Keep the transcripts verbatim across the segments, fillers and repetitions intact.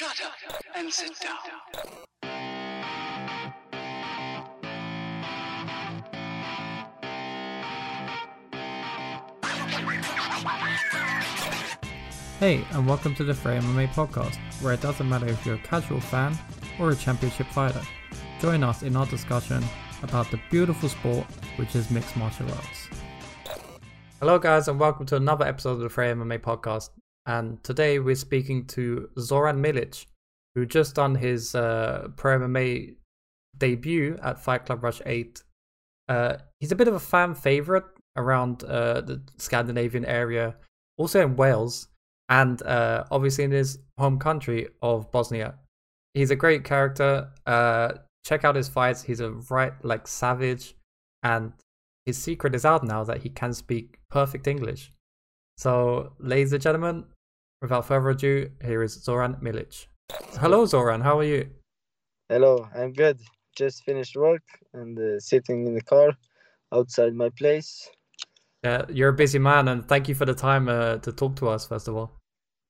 Shut up and sit down. Hey, and welcome to the Freja M M A podcast, where it doesn't matter if you're a casual fan or a championship fighter. Join us in our discussion about the beautiful sport, which is mixed martial arts. Hello guys, and welcome to another episode of the Freja M M A podcast. And today we're speaking to Zoran Milic, who just done his uh, pro M M A debut at Fight Club Rush eight. Uh, he's a bit of a fan favorite around uh, the Scandinavian area, also in Wales. And uh, obviously in his home country of Bosnia. He's a great character. Uh, check out his fights. He's a right, like, savage. And his secret is out now that he can speak perfect English. So, ladies and gentlemen, without further ado, here is Zoran Milic. Hello, Zoran. How are you? Hello. I'm good. Just finished work and uh, sitting in the car outside my place. Yeah, you're a busy man, and thank you for the time uh, to talk to us, first of all.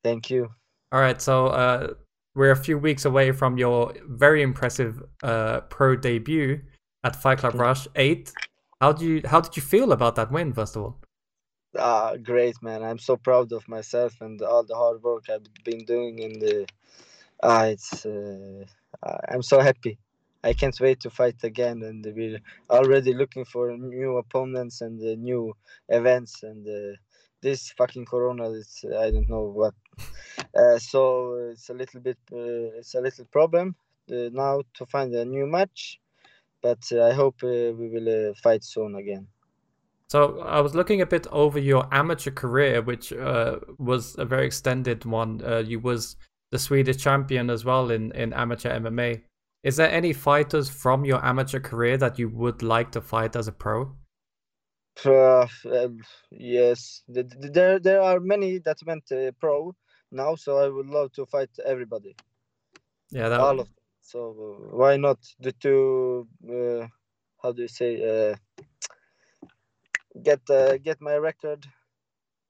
Thank you. All right, so uh, we're a few weeks away from your very impressive uh, pro debut at Fight Club Rush eight. How do you how did you feel about that win, first of all? Ah, great, man! I'm so proud of myself and all the hard work I've been doing. And the ah, it's uh, I'm so happy. I can't wait to fight again, and we're already looking for new opponents and uh, new events. And uh, this fucking corona, it's I don't know what. Uh, so it's a little bit, uh, it's a little problem uh, now to find a new match. But uh, I hope uh, we will uh, fight soon again. So I was looking a bit over your amateur career, which uh, was a very extended one. Uh, you was the Swedish champion as well in, in amateur M M A. Is there any fighters from your amateur career that you would like to fight as a pro? Uh, um, yes, there there are many that went uh, pro now, so I would love to fight everybody. Yeah, that all would... of them. So uh, why not the two? Uh, how do you say? Uh, get uh, get my record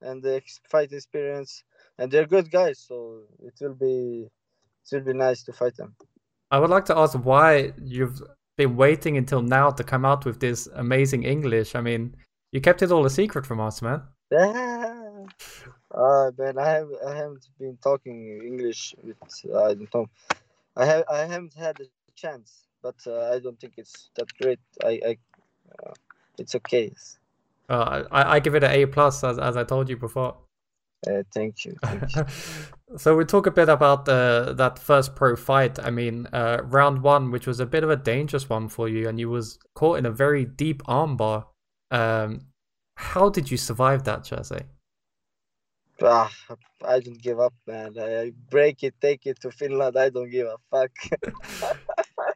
and the fight experience, and they're good guys, so it will be it will be nice to fight them. I would like to ask why you've been waiting until now to come out with this amazing English. I mean, you kept it all a secret from us, man. Yeah. Uh, man, I, have, I haven't been talking English with, uh, I don't know. I, have, I haven't had a chance, but uh, I don't think it's that great. I, I uh, It's okay. Uh, I, I give it an A plus, as, as I told you before. Uh, thank you. Thank you. So we talk a bit about uh, that first pro fight. I mean, uh, round one, which was a bit of a dangerous one for you, and you was caught in a very deep armbar. Um, how did you survive that, shall I say? Ah, I don't give up, man. I break it, take it to Finland. I don't give a fuck.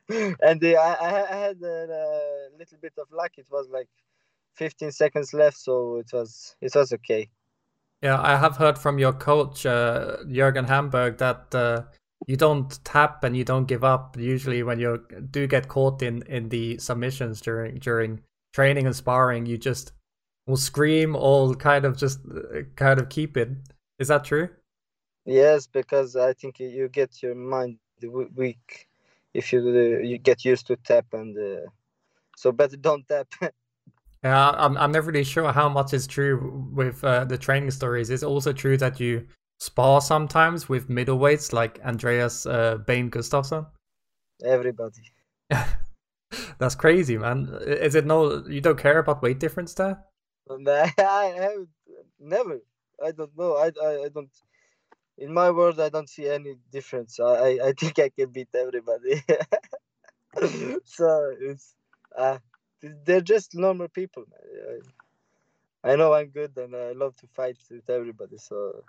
And the, I, I had a little bit of luck. It was like fifteen seconds left, so it was it was okay. Yeah, I have heard from your coach, uh, Jürgen Hamburg, that uh, you don't tap and you don't give up usually when you do get caught in, in the submissions during during training and sparring. You just will scream or kind of just uh, kind of keep it. Is that true? Yes, because I think you get your mind weak if you uh, you get used to tap, and uh, so better don't tap. Yeah, I'm I'm not really sure how much is true with uh, the training stories. It's also true that you spar sometimes with middleweights like Andreas uh, Bane Gustafsson. Everybody. That's crazy, man. Is it no? You don't care about weight difference there? I, I never. I don't know. I, I I don't. In my world, I don't see any difference. I I think I can beat everybody. So it's uh they're just normal people, man. I know I'm good and I love to fight with everybody. So,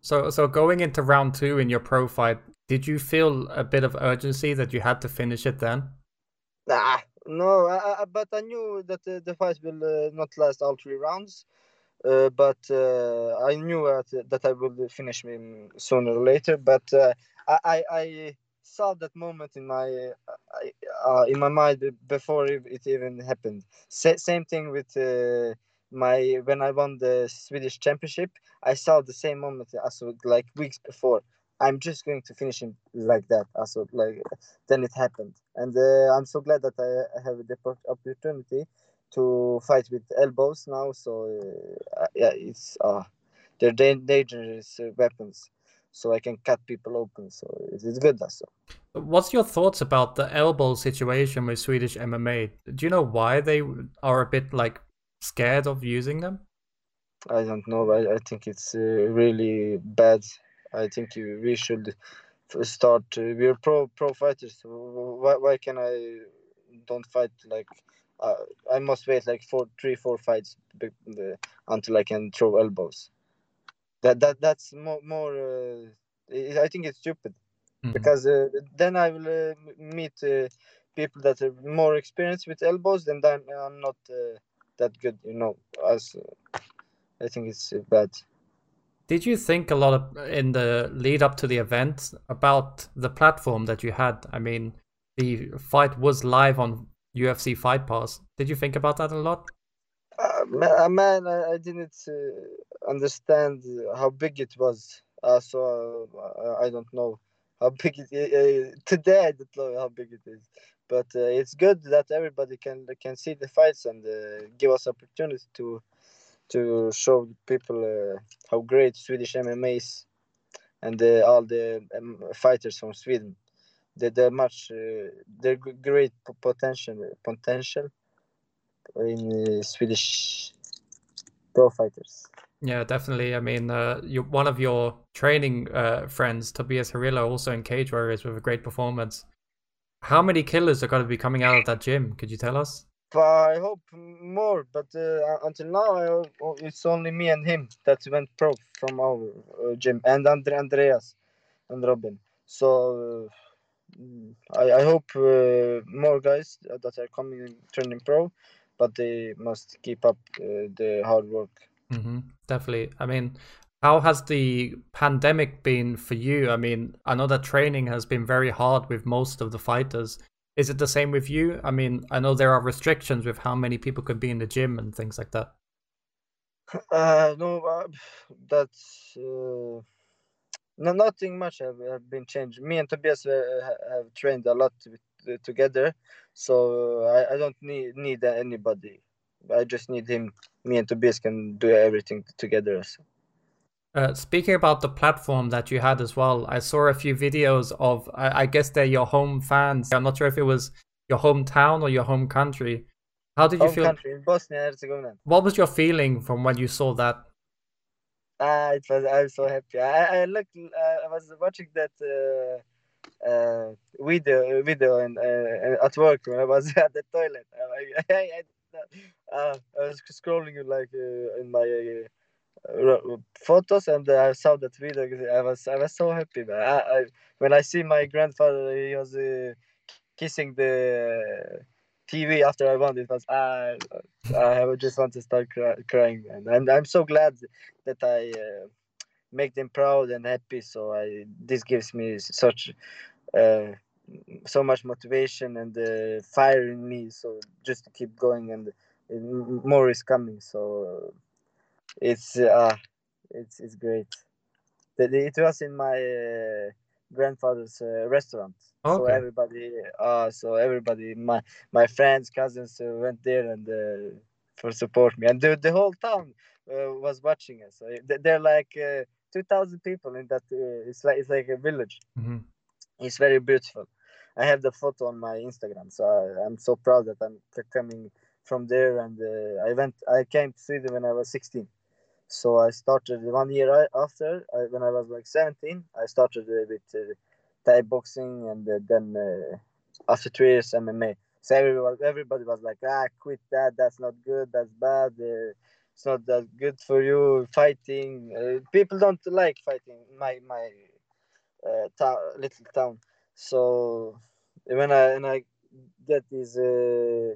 so, so going into round two in your pro fight, did you feel a bit of urgency that you had to finish it then? Nah, no, I, I, but I knew that uh, the fight will uh, not last all three rounds. Uh, but uh, I knew that, that I would finish him sooner or later. But uh, I, I, I saw that moment in my uh, uh, in my mind before it even happened. Sa- same thing with uh, my when I won the Swedish championship. I saw the same moment as like weeks before. I'm just going to finish him like that. Also, like then it happened, and uh, I'm so glad that I have the opportunity to fight with elbows now. So uh, yeah, it's uh, they're dangerous weapons, so I can cut people open. So it's good also. What's your thoughts about the elbow situation with Swedish M M A? Do you know why they are a bit like scared of using them? I don't know, but I think it's uh, really bad. I think we should start. Uh, we're pro pro fighters. So why why can I don't fight like uh, I must wait like four three four fights until I can throw elbows. That that that's more more. Uh, I think it's stupid mm-hmm. because uh, then I will uh, meet uh, people that are more experienced with elbows, and I'm, I'm not uh, that good. You know, as uh, I think it's bad. Did you think a lot of, in the lead up to the event about the platform that you had? I mean, the fight was live on U F C Fight Pass. Did you think about that a lot? Uh, man, I, I didn't uh, understand how big it was. Uh, so uh, I don't know how big it is. Uh, today I don't know how big it is. But uh, it's good that everybody can can see the fights and uh, give us opportunity to... to show people uh, how great Swedish M M A is, and uh, all the um, fighters from Sweden. They, they're much, uh, they're great potential, potential in uh, Swedish pro fighters. Yeah, definitely. I mean, uh, you, one of your training uh, friends, Tobias Jarrillo, also in Cage Warriors with a great performance. How many killers are going to be coming out of that gym? Could you tell us? I hope more, but uh, until now I, it's only me and him that went pro from our uh, gym, and Andre, Andreas and Robin. So uh, I, I hope uh, more guys that are coming and turning pro, but they must keep up uh, the hard work. Mm-hmm. Definitely. I mean, how has the pandemic been for you? I mean, I know that training has been very hard with most of the fighters. Is it the same with you? I mean, I know there are restrictions with how many people could be in the gym and things like that. Uh, no, uh, that's uh, no, nothing much have, have been changed. Me and Tobias uh, have trained a lot with, uh, together, so I, I don't need need anybody. I just need him. Me and Tobias can do everything together. So. Uh, speaking about the platform that you had as well, I saw a few videos of, I, I guess they're your home fans. I'm not sure if it was your hometown or your home country. How did home you feel? Country, in Bosnia and Herzegovina. What was your feeling from when you saw that? Ah, it was, I was so happy. I, I looked, uh, I was watching that uh, uh, video, video and uh, at work when I was at the toilet. I, I, I, uh, I was scrolling like uh, in my... Uh, photos, and I saw that video. I was I was so happy, man. I, I, when I see my grandfather, he was uh, kissing the T V after I won. It was uh, I just want to start cry, crying, man. And I'm so glad that I uh, make them proud and happy. So I this gives me such uh, so much motivation and uh, fire in me. So just to keep going, and, and more is coming. So. Uh, It's uh, it's it's great. It was in my uh, grandfather's uh, restaurant. Okay. So everybody, uh, so everybody, my my friends, cousins uh, went there and uh, for support me, and the the whole town uh, was watching us. So they're like uh, two thousand people in that. Uh, it's like it's like a village. Mm-hmm. It's very beautiful. I have the photo on my Instagram, so I, I'm so proud that I'm coming from there, and uh, I went. I came to Sweden when I was sixteen. So I started one year after, I, when I was like seventeen, I started uh, with uh, Thai boxing, and uh, then uh, after three years M M A. So everybody, everybody was like, ah, quit that, that's not good, that's bad, uh, it's not that good for you, fighting. Uh, people don't like fighting in my, my uh, ta- little town. So when I, when I get these... Uh,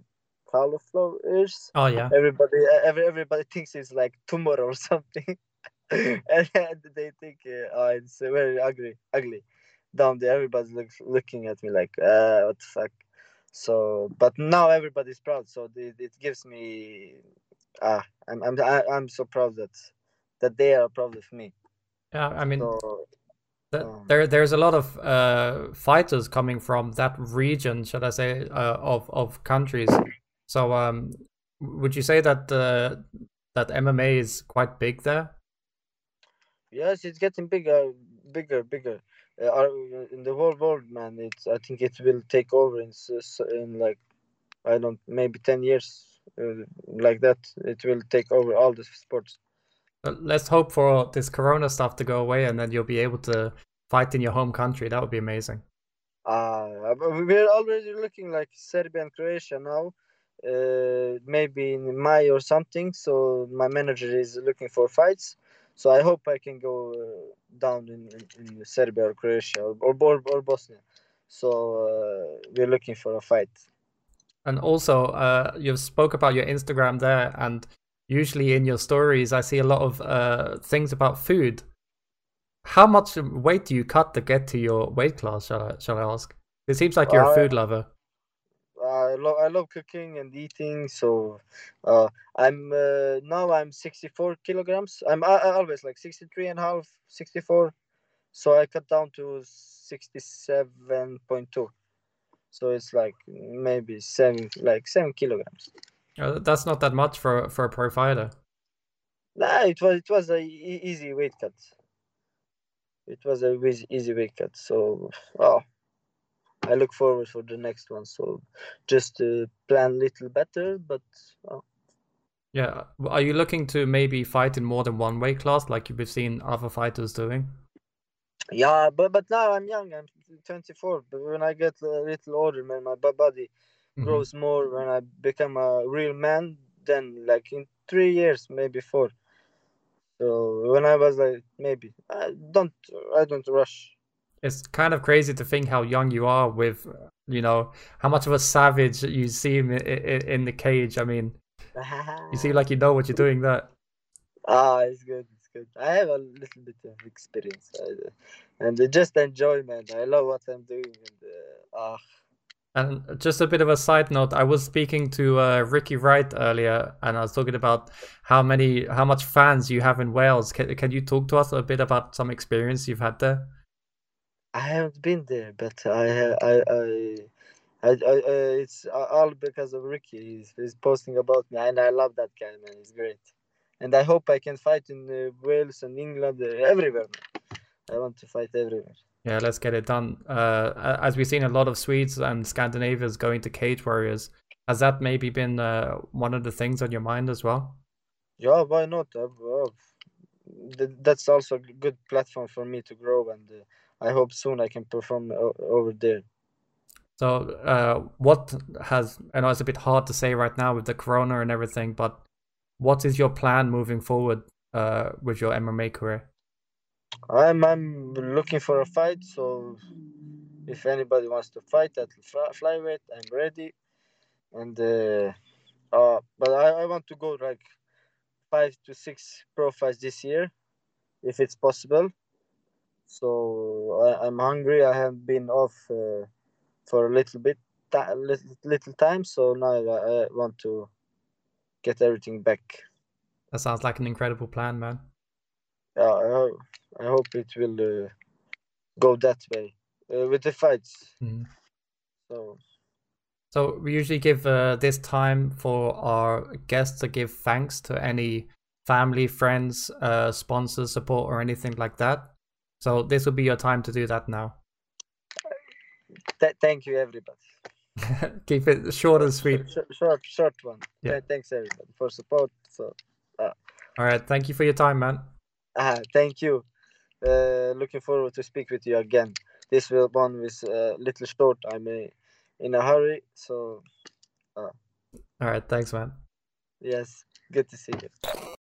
Flow is. Oh yeah. Everybody, every, everybody thinks it's like tumor or something, and, and they think, uh, "Oh, it's very ugly, ugly." Down there, everybody's look, looking at me like, uh, "What the fuck?" So, but now everybody's proud. So it, it gives me, ah, uh, I'm, I'm, I'm so proud that that they are proud of me. Yeah, I mean, so, Um, there, there's a lot of uh, fighters coming from that region, should I say, uh, of of countries. So, um, would you say that uh, that M M A is quite big there? Yes, it's getting bigger, bigger, bigger. Uh, in the whole world, man. It's I think it will take over in in like I don't maybe ten years uh, like that. It will take over all the sports. Let's hope for this corona stuff to go away, and then you'll be able to fight in your home country. That would be amazing. Uh, we're already looking like Serbia and Croatia now, uh, maybe in May or something. So my manager is looking for fights. So I hope I can go uh, down in, in, in Serbia or Croatia or, or, or Bosnia. So uh, we're looking for a fight. And also, uh, you've spoke about your Instagram there, and usually in your stories, I see a lot of uh, things about food. How much weight do you cut to get to your weight class, shall I, shall I ask? It seems like you're uh, a food lover. I, lo I love cooking and eating, so uh, I'm uh, now I'm sixty-four kilograms. I'm I always like sixty-three and a half, sixty-four. So I cut down to sixty-seven point two. So it's like maybe seven, like seven kilograms. Uh, that's not that much for for a pro fighter. Nah, it was it was a e easy weight cut. It was a easy easy weight cut. So, oh, I look forward for the next one. So, just uh, plan little better. But oh. Yeah, are you looking to maybe fight in more than one weight class, like you've seen other fighters doing? Yeah, but but now I'm young. I'm twenty-four. But when I get a little older, man, my body grows mm-hmm. more. When I become a real man, then like in three years, maybe four. So when I was like, maybe I don't, I don't rush. It's kind of crazy to think how young you are with, you know, how much of a savage you seem in, in, in the cage. I mean, you seem like you know what you're doing there. Ah, it's good. It's good. I have a little bit of experience, and I just enjoy, man. I love what I'm doing. And ah. Uh, uh, And just a bit of a side note, I was speaking to uh, Ricky Wright earlier, and I was talking about how many, how much fans you have in Wales. Can, can you talk to us a bit about some experience you've had there? I haven't been there, but I, I, I, I, I, I it's all because of Ricky. He's, he's posting about me, and I love that guy, man. He's great, and I hope I can fight in uh, Wales and England, uh, everywhere, man. I want to fight everywhere. Yeah, let's get it done. Uh, as we've seen a lot of Swedes and Scandinavians going to Cage Warriors, has that maybe been uh, one of the things on your mind as well? Yeah, why not? Uh, uh, th that's also a good platform for me to grow, and uh, I hope soon I can perform over there. So uh, what has, I know it's a bit hard to say right now with the corona and everything, but what is your plan moving forward uh, with your M M A career? I'm I'm looking for a fight, so if anybody wants to fight at flyweight, I'm ready. And uh, uh, but I, I want to go like five to six pro fights this year, if it's possible. So I, I'm hungry. I have been off uh, for a little bit, little, little time. So now I, I want to get everything back. That sounds like an incredible plan, man. Yeah, I, I hope it will uh, go that way uh, with the fights. Mm. So. so we usually give uh, this time for our guests to give thanks to any family, friends, uh, sponsors, support, or anything like that. So this will be your time to do that now. Th thank you, everybody. Keep it short and sweet. Short, short, short one. Yeah. Th thanks, everybody, for support. So. Uh. All right. Thank you for your time, man. Ah, thank you. Uh, looking forward to speak with you again. This will one was a uh, little short. I'm uh, in a hurry, so. Uh. All right. Thanks, man. Yes. Good to see you.